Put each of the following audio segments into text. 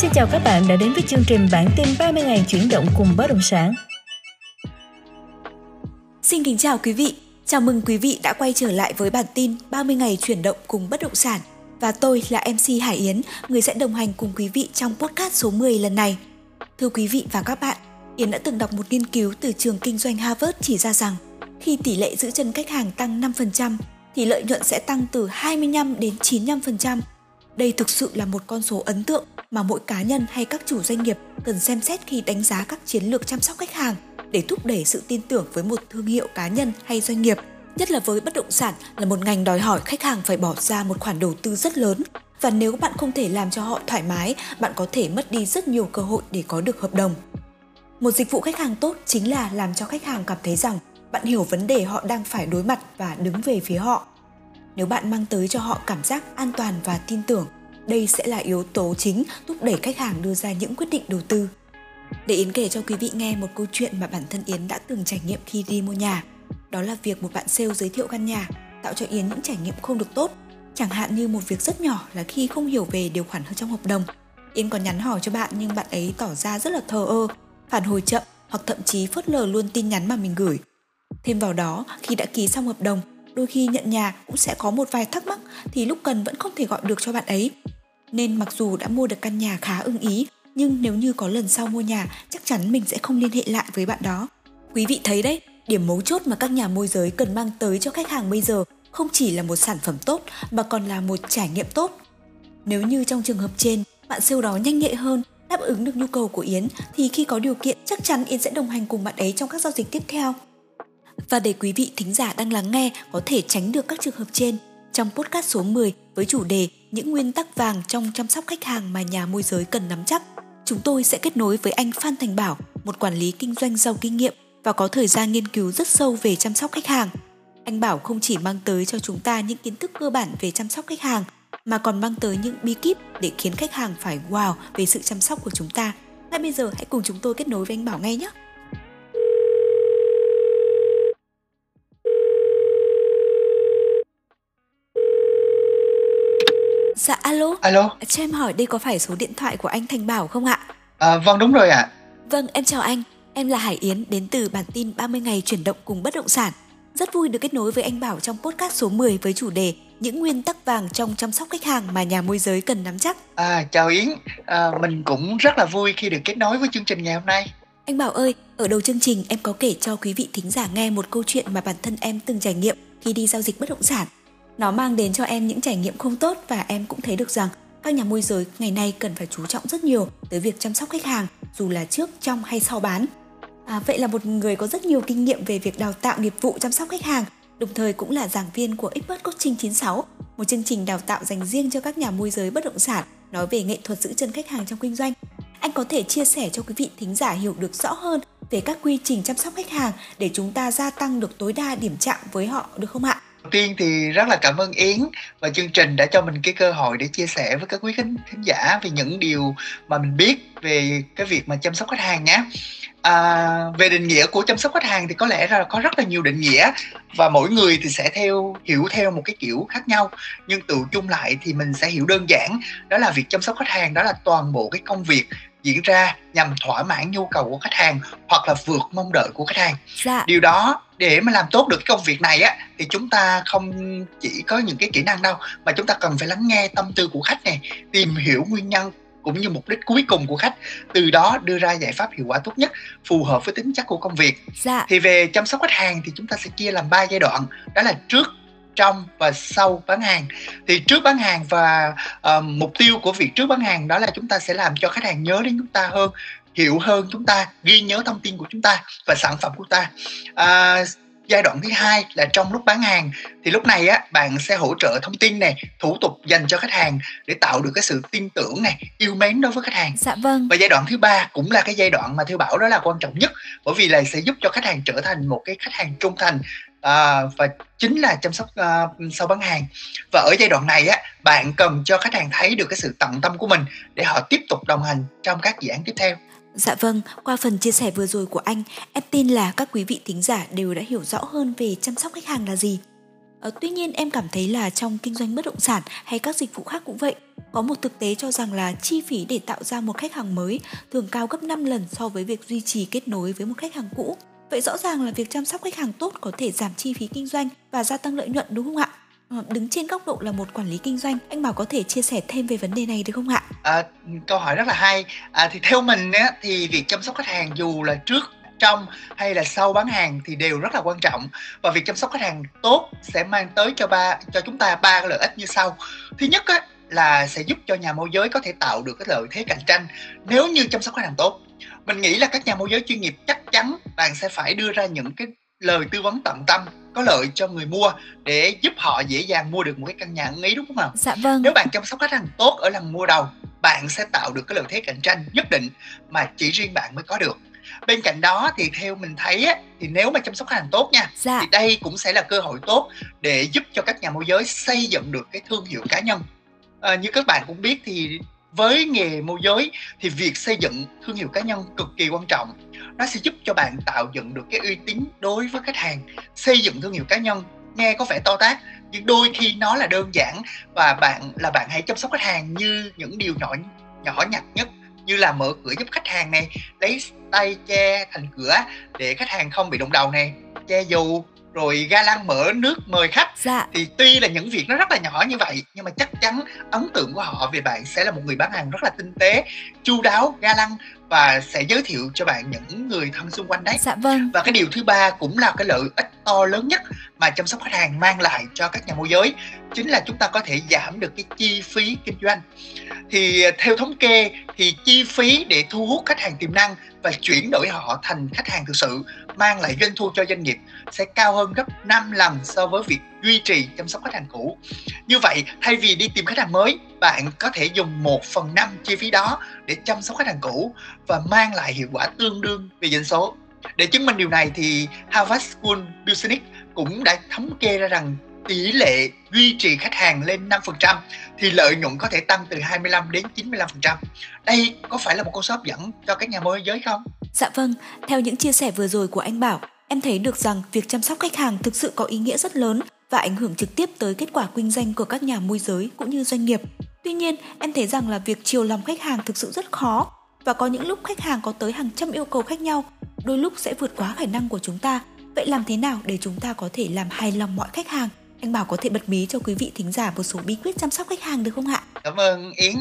Xin chào các bạn đã đến với chương trình bản tin 30 ngày chuyển động cùng bất động sản. Xin kính chào quý vị. Chào mừng quý vị đã quay trở lại với bản tin 30 ngày chuyển động cùng bất động sản. Và tôi là MC Hải Yến, người sẽ đồng hành cùng quý vị trong podcast số 10 lần này. Thưa quý vị và các bạn, Yến đã từng đọc một nghiên cứu từ trường kinh doanh Harvard chỉ ra rằng khi tỷ lệ giữ chân khách hàng tăng 5% thì lợi nhuận sẽ tăng từ 25 đến 95%. Đây thực sự là một con số ấn tượng mà mỗi cá nhân hay các chủ doanh nghiệp cần xem xét khi đánh giá các chiến lược chăm sóc khách hàng để thúc đẩy sự tin tưởng với một thương hiệu cá nhân hay doanh nghiệp. Nhất là với bất động sản là một ngành đòi hỏi khách hàng phải bỏ ra một khoản đầu tư rất lớn. Và nếu bạn không thể làm cho họ thoải mái, bạn có thể mất đi rất nhiều cơ hội để có được hợp đồng. Một dịch vụ khách hàng tốt chính là làm cho khách hàng cảm thấy rằng bạn hiểu vấn đề họ đang phải đối mặt và đứng về phía họ. Nếu bạn mang tới cho họ cảm giác an toàn và tin tưởng, đây sẽ là yếu tố chính thúc đẩy khách hàng đưa ra những quyết định đầu tư. Để Yến kể cho quý vị nghe một câu chuyện mà bản thân Yến đã từng trải nghiệm khi đi mua nhà. Đó là việc một bạn sale giới thiệu căn nhà, tạo cho Yến những trải nghiệm không được tốt. Chẳng hạn như một việc rất nhỏ là khi không hiểu về điều khoản trong hợp đồng. Yến còn nhắn hỏi cho bạn nhưng bạn ấy tỏ ra rất là thờ ơ, phản hồi chậm hoặc thậm chí phớt lờ luôn tin nhắn mà mình gửi. Thêm vào đó, khi đã ký xong hợp đồng, đôi khi nhận nhà cũng sẽ có một vài thắc mắc thì lúc cần vẫn không thể gọi được cho bạn ấy. Nên mặc dù đã mua được căn nhà khá ưng ý, nhưng nếu như có lần sau mua nhà, chắc chắn mình sẽ không liên hệ lại với bạn đó. Quý vị thấy đấy, điểm mấu chốt mà các nhà môi giới cần mang tới cho khách hàng bây giờ không chỉ là một sản phẩm tốt mà còn là một trải nghiệm tốt. Nếu như trong trường hợp trên, bạn sale đó nhanh nhạy hơn, đáp ứng được nhu cầu của Yến thì khi có điều kiện chắc chắn Yến sẽ đồng hành cùng bạn ấy trong các giao dịch tiếp theo. Và để quý vị thính giả đang lắng nghe có thể tránh được các trường hợp trên, trong podcast số 10 với chủ đề Những nguyên tắc vàng trong chăm sóc khách hàng mà nhà môi giới cần nắm chắc, chúng tôi sẽ kết nối với anh Phan Thành Bảo, một quản lý kinh doanh giàu kinh nghiệm và có thời gian nghiên cứu rất sâu về chăm sóc khách hàng. Anh Bảo không chỉ mang tới cho chúng ta những kiến thức cơ bản về chăm sóc khách hàng, mà còn mang tới những bí kíp để khiến khách hàng phải wow về sự chăm sóc của chúng ta. Ngay bây giờ hãy cùng chúng tôi kết nối với anh Bảo ngay nhé! Dạ alo. Cho em hỏi đây có phải số điện thoại của anh Thành Bảo không ạ? Vâng đúng rồi ạ. Vâng em chào anh, em là Hải Yến đến từ bản tin 30 ngày chuyển động cùng bất động sản. Rất vui được kết nối với anh Bảo trong podcast số 10 với chủ đề Những nguyên tắc vàng trong chăm sóc khách hàng mà nhà môi giới cần nắm chắc. Chào Yến, mình cũng rất là vui khi được kết nối với chương trình ngày hôm nay. Anh Bảo ơi, ở đầu chương trình em có kể cho quý vị thính giả nghe một câu chuyện mà bản thân em từng trải nghiệm khi đi giao dịch bất động sản. Nó mang đến cho em những trải nghiệm không tốt và em cũng thấy được rằng các nhà môi giới ngày nay cần phải chú trọng rất nhiều tới việc chăm sóc khách hàng dù là trước, trong hay sau bán. Vậy là một người có rất nhiều kinh nghiệm về việc đào tạo nghiệp vụ chăm sóc khách hàng, đồng thời cũng là giảng viên của Expert Coaching 96, một chương trình đào tạo dành riêng cho các nhà môi giới bất động sản nói về nghệ thuật giữ chân khách hàng trong kinh doanh. Anh có thể chia sẻ cho quý vị thính giả hiểu được rõ hơn về các quy trình chăm sóc khách hàng để chúng ta gia tăng được tối đa điểm chạm với họ được không ạ? Đầu tiên thì rất là cảm ơn Yến và chương trình đã cho mình cái cơ hội để chia sẻ với các quý khán giả về những điều mà mình biết về cái việc mà chăm sóc khách hàng nhé. Về định nghĩa của chăm sóc khách hàng thì có lẽ là có rất là nhiều định nghĩa và mỗi người thì sẽ hiểu theo một cái kiểu khác nhau, nhưng tựu chung lại thì mình sẽ hiểu đơn giản đó là việc chăm sóc khách hàng đó là toàn bộ cái công việc diễn ra nhằm thỏa mãn nhu cầu của khách hàng hoặc là vượt mong đợi của khách hàng. Dạ. Điều đó để mà làm tốt được cái công việc này á thì chúng ta không chỉ có những cái kỹ năng đâu mà chúng ta cần phải lắng nghe tâm tư của khách này, tìm hiểu nguyên nhân cũng như mục đích cuối cùng của khách, từ đó đưa ra giải pháp hiệu quả tốt nhất phù hợp với tính chất của công việc. Dạ. Thì về chăm sóc khách hàng thì chúng ta sẽ chia làm 3 giai đoạn, đó là trước, trong và sau bán hàng. Thì trước bán hàng và mục tiêu của việc trước bán hàng đó là chúng ta sẽ làm cho khách hàng nhớ đến chúng ta hơn, hiểu hơn chúng ta, ghi nhớ thông tin của chúng ta và sản phẩm của ta. Giai đoạn thứ hai là trong lúc bán hàng, thì lúc này á bạn sẽ hỗ trợ thông tin này, thủ tục dành cho khách hàng để tạo được cái sự tin tưởng này, yêu mến đối với khách hàng. Dạ vâng. Và giai đoạn thứ ba cũng là cái giai đoạn mà theo Bảo đó là quan trọng nhất, bởi vì là sẽ giúp cho khách hàng trở thành một cái khách hàng trung thành. Và chính là chăm sóc sau bán hàng. Và ở giai đoạn này á, bạn cần cho khách hàng thấy được cái sự tận tâm của mình để họ tiếp tục đồng hành trong các dự án tiếp theo. Dạ vâng, qua phần chia sẻ vừa rồi của anh, em tin là các quý vị thính giả đều đã hiểu rõ hơn về chăm sóc khách hàng là gì. Tuy nhiên em cảm thấy là trong kinh doanh bất động sản hay các dịch vụ khác cũng vậy, có một thực tế cho rằng là chi phí để tạo ra một khách hàng mới thường cao gấp 5 lần so với việc duy trì kết nối với một khách hàng cũ. Vậy rõ ràng là việc chăm sóc khách hàng tốt có thể giảm chi phí kinh doanh và gia tăng lợi nhuận đúng không ạ? Đứng trên góc độ là một quản lý kinh doanh, anh Bảo có thể chia sẻ thêm về vấn đề này được không ạ? Câu hỏi rất là hay. Thì theo mình á, thì việc chăm sóc khách hàng dù là trước, trong hay là sau bán hàng thì đều rất là quan trọng, và việc chăm sóc khách hàng tốt sẽ mang tới cho chúng ta ba lợi ích như sau. Thứ nhất á, là sẽ giúp cho nhà môi giới có thể tạo được cái lợi thế cạnh tranh nếu như chăm sóc khách hàng tốt. Mình nghĩ là các nhà môi giới chuyên nghiệp chắc chắn bạn sẽ phải đưa ra những cái lời tư vấn tận tâm có lợi cho người mua để giúp họ dễ dàng mua được một cái căn nhà ưng ý, đúng không ạ? Dạ vâng. Nếu bạn chăm sóc khách hàng tốt ở lần mua đầu, bạn sẽ tạo được cái lợi thế cạnh tranh nhất định mà chỉ riêng bạn mới có được. Bên cạnh đó thì theo mình thấy á, thì nếu mà chăm sóc khách hàng tốt nha, dạ, thì đây cũng sẽ là cơ hội tốt để giúp cho các nhà môi giới xây dựng được cái thương hiệu cá nhân. Như các bạn cũng biết thì với nghề môi giới thì việc xây dựng thương hiệu cá nhân cực kỳ quan trọng. Nó sẽ giúp cho bạn tạo dựng được cái uy tín đối với khách hàng. Xây dựng thương hiệu cá nhân nghe có vẻ to tát, nhưng đôi khi nó là đơn giản, và bạn hãy chăm sóc khách hàng như những điều nhỏ nhặt nhất, như là mở cửa giúp khách hàng này, lấy tay che thành cửa để khách hàng không bị đụng đầu này, che dù, rồi ga lăng mở nước mời khách. Dạ. Thì tuy là những việc nó rất là nhỏ như vậy, nhưng mà chắc chắn ấn tượng của họ về bạn sẽ là một người bán hàng rất là tinh tế, chu đáo, ga lăng, và sẽ giới thiệu cho bạn những người thân xung quanh đấy. Dạ vâng. Và cái điều thứ ba cũng là cái lợi ích to lớn nhất mà chăm sóc khách hàng mang lại cho các nhà môi giới, chính là chúng ta có thể giảm được cái chi phí kinh doanh. Thì theo thống kê thì chi phí để thu hút khách hàng tiềm năng và chuyển đổi họ thành khách hàng thực sự mang lại doanh thu cho doanh nghiệp sẽ cao hơn gấp 5 lần so với việc duy trì chăm sóc khách hàng cũ. Như vậy, thay vì đi tìm khách hàng mới, bạn có thể dùng 1/5 chi phí đó để chăm sóc khách hàng cũ và mang lại hiệu quả tương đương về doanh số. Để chứng minh điều này thì Harvard School Business cũng đã thống kê ra rằng tỷ lệ duy trì khách hàng lên 5% thì lợi nhuận có thể tăng từ 25 đến 95%. Đây có phải là một con số hấp dẫn cho các nhà môi giới không? Dạ vâng, theo những chia sẻ vừa rồi của anh Bảo, em thấy được rằng việc chăm sóc khách hàng thực sự có ý nghĩa rất lớn và ảnh hưởng trực tiếp tới kết quả kinh doanh của các nhà môi giới cũng như doanh nghiệp. Tuy nhiên, em thấy rằng là việc chiều lòng khách hàng thực sự rất khó, và có những lúc khách hàng có tới hàng trăm yêu cầu khác nhau, đôi lúc sẽ vượt quá khả năng của chúng ta. Vậy làm thế nào để chúng ta có thể làm hài lòng mọi khách hàng? Anh Bảo có thể bật mí cho quý vị thính giả một số bí quyết chăm sóc khách hàng được không ạ? Cảm ơn Yến.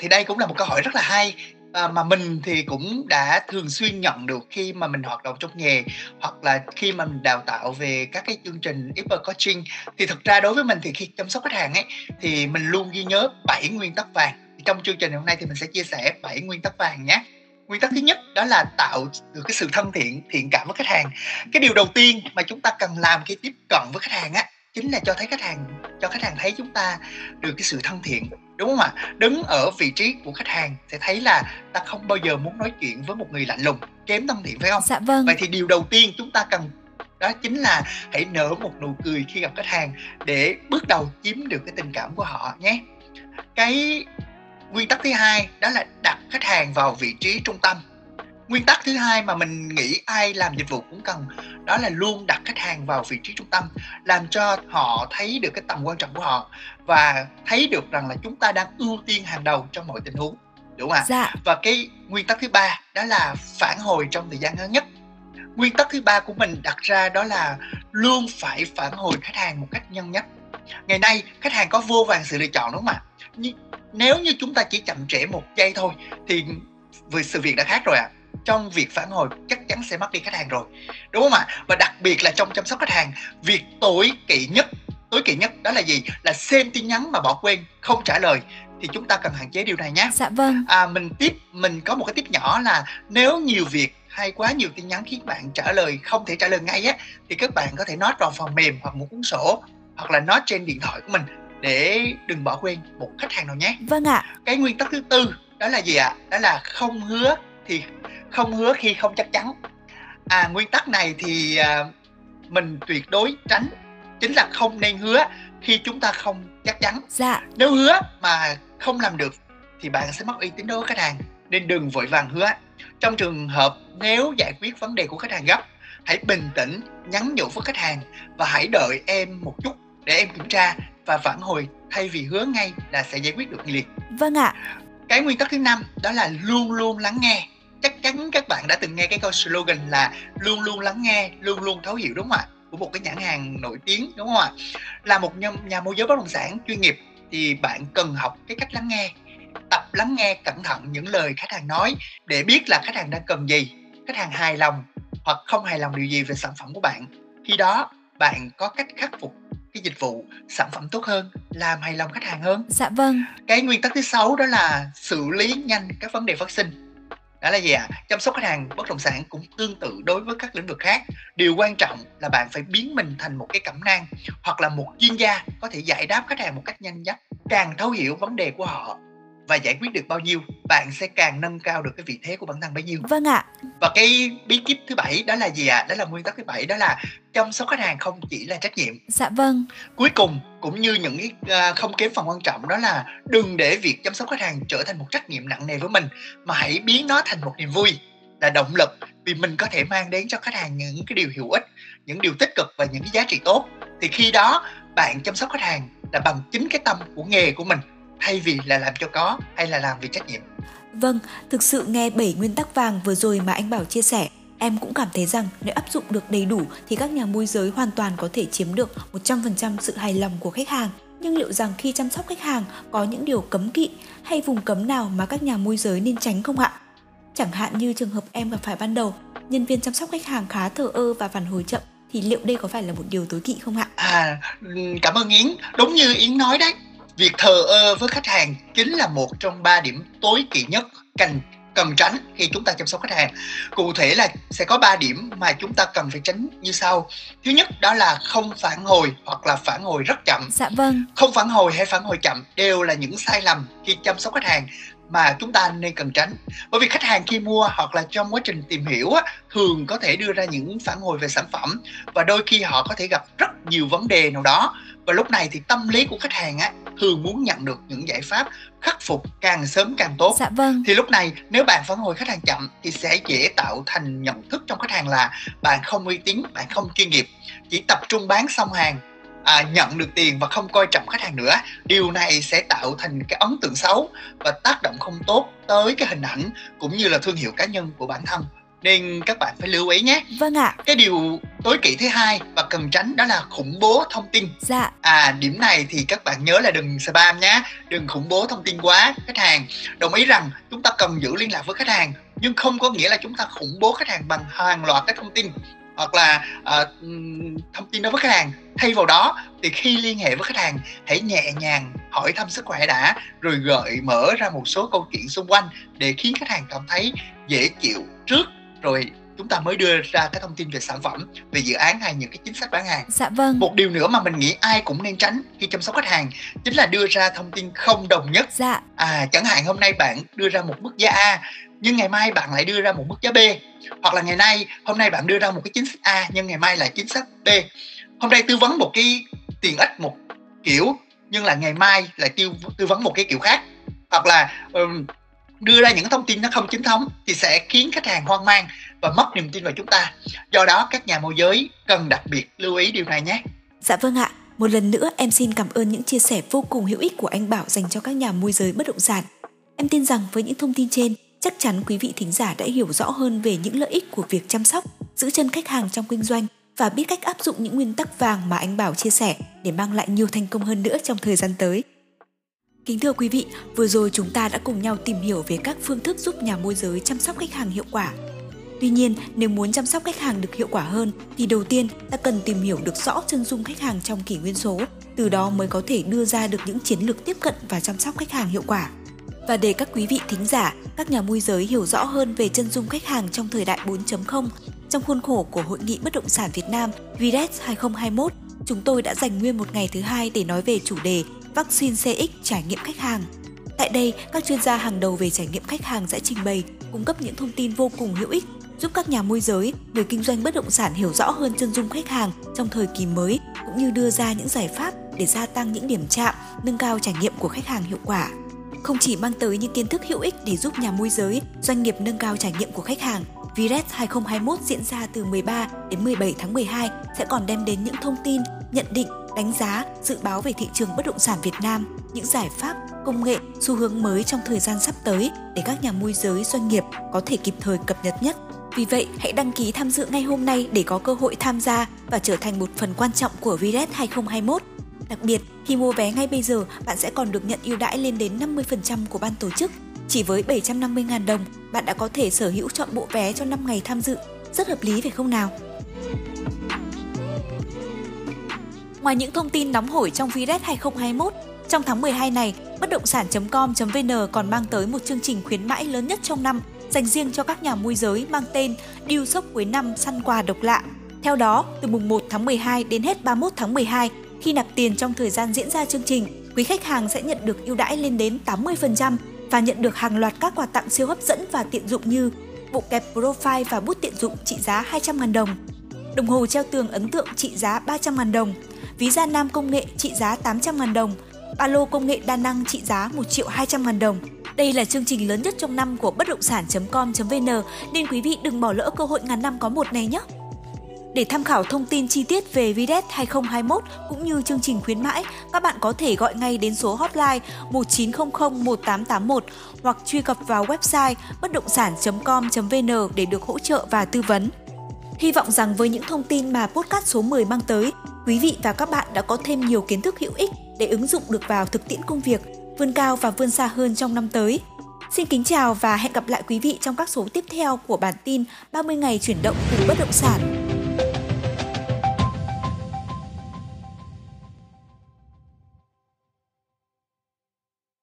Thì đây cũng là một câu hỏi rất là hay, mà mình thì cũng đã thường xuyên nhận được khi mà mình hoạt động trong nghề, hoặc là khi mà mình đào tạo về các cái chương trình Hypercoaching. Thì thật ra đối với mình thì khi chăm sóc khách hàng ấy, thì mình luôn ghi nhớ 7 nguyên tắc vàng. Trong chương trình hôm nay thì mình sẽ chia sẻ 7 nguyên tắc vàng nhé. Nguyên tắc thứ nhất đó là tạo được cái sự thân thiện, thiện cảm với khách hàng. Cái điều đầu tiên mà chúng ta cần làm khi tiếp cận với khách hàng á, chính là cho khách hàng thấy chúng ta được cái sự thân thiện, đúng không ạ? Đứng ở vị trí của khách hàng sẽ thấy là ta không bao giờ muốn nói chuyện với một người lạnh lùng, kém thân thiện, phải không? Dạ vâng. Vậy thì điều đầu tiên chúng ta cần đó chính là hãy nở một nụ cười khi gặp khách hàng để bước đầu chiếm được cái tình cảm của họ nhé. Cái nguyên tắc thứ hai đó là đặt khách hàng vào vị trí trung tâm. Nguyên tắc thứ hai mà mình nghĩ ai làm dịch vụ cũng cần, đó là luôn đặt khách hàng vào vị trí trung tâm, làm cho họ thấy được cái tầm quan trọng của họ và thấy được rằng là chúng ta đang ưu tiên hàng đầu trong mọi tình huống, đúng không ạ? Dạ. Và cái nguyên tắc thứ ba đó là phản hồi trong thời gian ngắn nhất. Nguyên tắc thứ ba của mình đặt ra đó là luôn phải phản hồi khách hàng một cách nhanh nhất. Ngày nay khách hàng có vô vàn sự lựa chọn, đúng không ạ? Nếu như chúng ta chỉ chậm trễ 1 giây thôi thì sự việc đã khác rồi ạ. Trong việc phản hồi chắc chắn sẽ mất đi khách hàng rồi, đúng không ạ? Và đặc biệt là trong chăm sóc khách hàng, việc tối kỵ nhất đó là gì? Là xem tin nhắn mà bỏ quên, không trả lời, thì chúng ta cần hạn chế điều này nhé. Dạ vâng. Mình có một cái tip nhỏ là nếu nhiều việc hay quá nhiều tin nhắn khiến bạn không thể trả lời ngay á, thì các bạn có thể note vào phần mềm hoặc một cuốn sổ, hoặc là note trên điện thoại của mình để đừng bỏ quên một khách hàng nào nhé. Vâng ạ. Cái nguyên tắc thứ tư đó là gì ạ? Đó là không hứa khi không chắc chắn. Nguyên tắc này thì mình tuyệt đối tránh, chính là không nên hứa khi chúng ta không chắc chắn. Dạ. Nếu hứa mà không làm được thì bạn sẽ mất uy tín đối với khách hàng, nên đừng vội vàng hứa. Trong trường hợp nếu giải quyết vấn đề của khách hàng gấp, hãy bình tĩnh nhắn nhủ với khách hàng và hãy đợi em một chút, để em kiểm tra và phản hồi thay vì hứa ngay là sẽ giải quyết được liền. Vâng ạ. Cái nguyên tắc thứ 5 đó là luôn luôn lắng nghe. Chắc chắn các bạn đã từng nghe cái câu slogan là luôn luôn lắng nghe, luôn luôn thấu hiểu, đúng không ạ? Của một cái nhãn hàng nổi tiếng, đúng không ạ? Là một nhà môi giới bất động sản chuyên nghiệp thì bạn cần học cái cách lắng nghe. Tập lắng nghe cẩn thận những lời khách hàng nói để biết là khách hàng đang cần gì, khách hàng hài lòng hoặc không hài lòng điều gì về sản phẩm của bạn. Khi đó bạn có cách khắc phục cái dịch vụ, sản phẩm tốt hơn, làm hài lòng khách hàng hơn. Dạ vâng. Cái nguyên tắc thứ 6 đó là xử lý nhanh các vấn đề phát sinh. Đó là gì ạ? Chăm sóc khách hàng bất động sản cũng tương tự đối với các lĩnh vực khác. Điều quan trọng là bạn phải biến mình thành một cái cẩm nang hoặc là một chuyên gia có thể giải đáp khách hàng một cách nhanh nhất. Càng thấu hiểu vấn đề của họ và giải quyết được bao nhiêu, bạn sẽ càng nâng cao được cái vị thế của bản thân bấy nhiêu. Vâng ạ. Và cái bí kíp thứ 7 đó là gì ạ? Đó là nguyên tắc thứ 7 đó là chăm sóc khách hàng không chỉ là trách nhiệm. Dạ vâng. Cuối cùng cũng như những không kém phần quan trọng đó là đừng để việc chăm sóc khách hàng trở thành một trách nhiệm nặng nề với mình, mà hãy biến nó thành một niềm vui, là động lực, vì mình có thể mang đến cho khách hàng những cái điều hữu ích, những điều tích cực và những cái giá trị tốt. Thì khi đó bạn chăm sóc khách hàng là bằng chính cái tâm của nghề của mình, thay vì là làm cho có hay là làm vì trách nhiệm. Vâng, thực sự nghe 7 nguyên tắc vàng vừa rồi mà anh Bảo chia sẻ, em cũng cảm thấy rằng nếu áp dụng được đầy đủ thì các nhà môi giới hoàn toàn có thể chiếm được 100% sự hài lòng của khách hàng. Nhưng liệu rằng khi chăm sóc khách hàng có những điều cấm kỵ hay vùng cấm nào mà các nhà môi giới nên tránh không ạ? Chẳng hạn như trường hợp em gặp phải ban đầu, nhân viên chăm sóc khách hàng khá thờ ơ và phản hồi chậm, thì liệu đây có phải là một điều tối kỵ không ạ? Cảm ơn Yến. Đúng như Yến nói đấy, việc thờ ơ với khách hàng chính là một trong 3 điểm tối kỵ nhất cần tránh khi chúng ta chăm sóc khách hàng. Cụ thể là sẽ có 3 điểm mà chúng ta cần phải tránh như sau. Thứ nhất đó là không phản hồi hoặc là phản hồi rất chậm. Dạ vâng. Không phản hồi hay phản hồi chậm đều là những sai lầm khi chăm sóc khách hàng mà chúng ta nên cần tránh. Bởi vì khách hàng khi mua hoặc là trong quá trình tìm hiểu thường có thể đưa ra những phản hồi về sản phẩm, và đôi khi họ có thể gặp rất nhiều vấn đề nào đó, và lúc này thì tâm lý của khách hàng thường muốn nhận được những giải pháp khắc phục càng sớm càng tốt. Dạ vâng. Thì lúc này nếu bạn phản hồi khách hàng chậm thì sẽ dễ tạo thành nhận thức trong khách hàng là bạn không uy tín, bạn không chuyên nghiệp, chỉ tập trung bán xong hàng, nhận được tiền và không coi trọng khách hàng nữa. Điều này sẽ tạo thành cái ấn tượng xấu và tác động không tốt tới cái hình ảnh cũng như là thương hiệu cá nhân của bản thân, nên các bạn phải lưu ý nhé. Vâng ạ. Cái điều tối kỵ thứ 2 và cần tránh đó là khủng bố thông tin. Dạ. Điểm này thì các bạn nhớ là đừng spam nhé, đừng khủng bố thông tin quá khách hàng. Đồng ý rằng chúng ta cần giữ liên lạc với khách hàng, nhưng không có nghĩa là chúng ta khủng bố khách hàng bằng hàng loạt các thông tin hoặc là thông tin đối với khách hàng. Thay vào đó thì khi liên hệ với khách hàng, hãy nhẹ nhàng hỏi thăm sức khỏe đã, rồi gợi mở ra một số câu chuyện xung quanh để khiến khách hàng cảm thấy dễ chịu trước, rồi chúng ta mới đưa ra cái thông tin về sản phẩm, về dự án hay những cái chính sách bán hàng. Dạ vâng. Một điều nữa mà mình nghĩ ai cũng nên tránh khi chăm sóc khách hàng chính là đưa ra thông tin không đồng nhất. Dạ. Chẳng hạn hôm nay bạn đưa ra một mức giá A, nhưng ngày mai bạn lại đưa ra một mức giá B, hoặc là hôm nay bạn đưa ra một cái chính sách A nhưng ngày mai lại chính sách B. Hôm nay tư vấn một cái tiện ích một kiểu, nhưng là ngày mai lại tư vấn một cái kiểu khác, hoặc là đưa ra những thông tin nó không chính thống thì sẽ khiến khách hàng hoang mang và mất niềm tin vào chúng ta. Do đó các nhà môi giới cần đặc biệt lưu ý điều này nhé. Dạ vâng ạ. Một lần nữa em xin cảm ơn những chia sẻ vô cùng hữu ích của anh Bảo dành cho các nhà môi giới bất động sản. Em tin rằng với những thông tin trên, chắc chắn quý vị thính giả đã hiểu rõ hơn về những lợi ích của việc chăm sóc, giữ chân khách hàng trong kinh doanh và biết cách áp dụng những nguyên tắc vàng mà anh Bảo chia sẻ để mang lại nhiều thành công hơn nữa trong thời gian tới. Kính thưa quý vị, vừa rồi chúng ta đã cùng nhau tìm hiểu về các phương thức giúp nhà môi giới chăm sóc khách hàng hiệu quả. Tuy nhiên, nếu muốn chăm sóc khách hàng được hiệu quả hơn thì đầu tiên ta cần tìm hiểu được rõ chân dung khách hàng trong kỷ nguyên số, từ đó mới có thể đưa ra được những chiến lược tiếp cận và chăm sóc khách hàng hiệu quả. Và để các quý vị thính giả, các nhà môi giới hiểu rõ hơn về chân dung khách hàng trong thời đại 4.0, trong khuôn khổ của Hội nghị Bất động sản Việt Nam VDES 2021, chúng tôi đã dành nguyên một ngày thứ hai để nói về chủ đề Vaccine CX trải nghiệm khách hàng. Tại đây, các chuyên gia hàng đầu về trải nghiệm khách hàng sẽ trình bày, cung cấp những thông tin vô cùng hữu ích, giúp các nhà môi giới, người kinh doanh bất động sản hiểu rõ hơn chân dung khách hàng trong thời kỳ mới, cũng như đưa ra những giải pháp để gia tăng những điểm chạm, nâng cao trải nghiệm của khách hàng hiệu quả. Không chỉ mang tới những kiến thức hữu ích để giúp nhà môi giới, doanh nghiệp nâng cao trải nghiệm của khách hàng, VDES 2021 diễn ra từ 13 đến 17 tháng 12 sẽ còn đem đến những thông tin, nhận định đánh giá, dự báo về thị trường bất động sản Việt Nam, những giải pháp, công nghệ, xu hướng mới trong thời gian sắp tới để các nhà môi giới, doanh nghiệp có thể kịp thời cập nhật nhất. Vì vậy, hãy đăng ký tham dự ngay hôm nay để có cơ hội tham gia và trở thành một phần quan trọng của VDES 2021. Đặc biệt, khi mua vé ngay bây giờ, bạn sẽ còn được nhận ưu đãi lên đến 50% của ban tổ chức. Chỉ với 750.000 đồng, bạn đã có thể sở hữu trọn bộ vé cho 5 ngày tham dự. Rất hợp lý phải không nào? Ngoài những thông tin nóng hổi trong VDES 2021, trong tháng 12 này, bất động sản.com.vn còn mang tới một chương trình khuyến mãi lớn nhất trong năm dành riêng cho các nhà môi giới mang tên Deal Shop cuối năm săn quà độc lạ. Theo đó, từ mùng 1 tháng 12 đến hết 31 tháng 12, khi nạp tiền trong thời gian diễn ra chương trình, quý khách hàng sẽ nhận được ưu đãi lên đến 80% và nhận được hàng loạt các quà tặng siêu hấp dẫn và tiện dụng như bộ kẹp profile và bút tiện dụng trị giá 200.000 đồng, đồng hồ treo tường ấn tượng trị giá 300.000 đồng, Visa gia Nam Công Nghệ trị giá 800.000 đồng, Palo Công Nghệ Đa Năng trị giá 1.200.000 đồng. Đây là chương trình lớn nhất trong năm của bất động sản.com.vn nên quý vị đừng bỏ lỡ cơ hội ngàn năm có một này nhé! Để tham khảo thông tin chi tiết về VDES 2021 cũng như chương trình khuyến mãi, các bạn có thể gọi ngay đến số hotline 1900 1881 hoặc truy cập vào website bất động sản.com.vn để được hỗ trợ và tư vấn. Hy vọng rằng với những thông tin mà podcast số 10 mang tới, quý vị và các bạn đã có thêm nhiều kiến thức hữu ích để ứng dụng được vào thực tiễn công việc, vươn cao và vươn xa hơn trong năm tới. Xin kính chào và hẹn gặp lại quý vị trong các số tiếp theo của bản tin 30 ngày chuyển động từ bất động sản.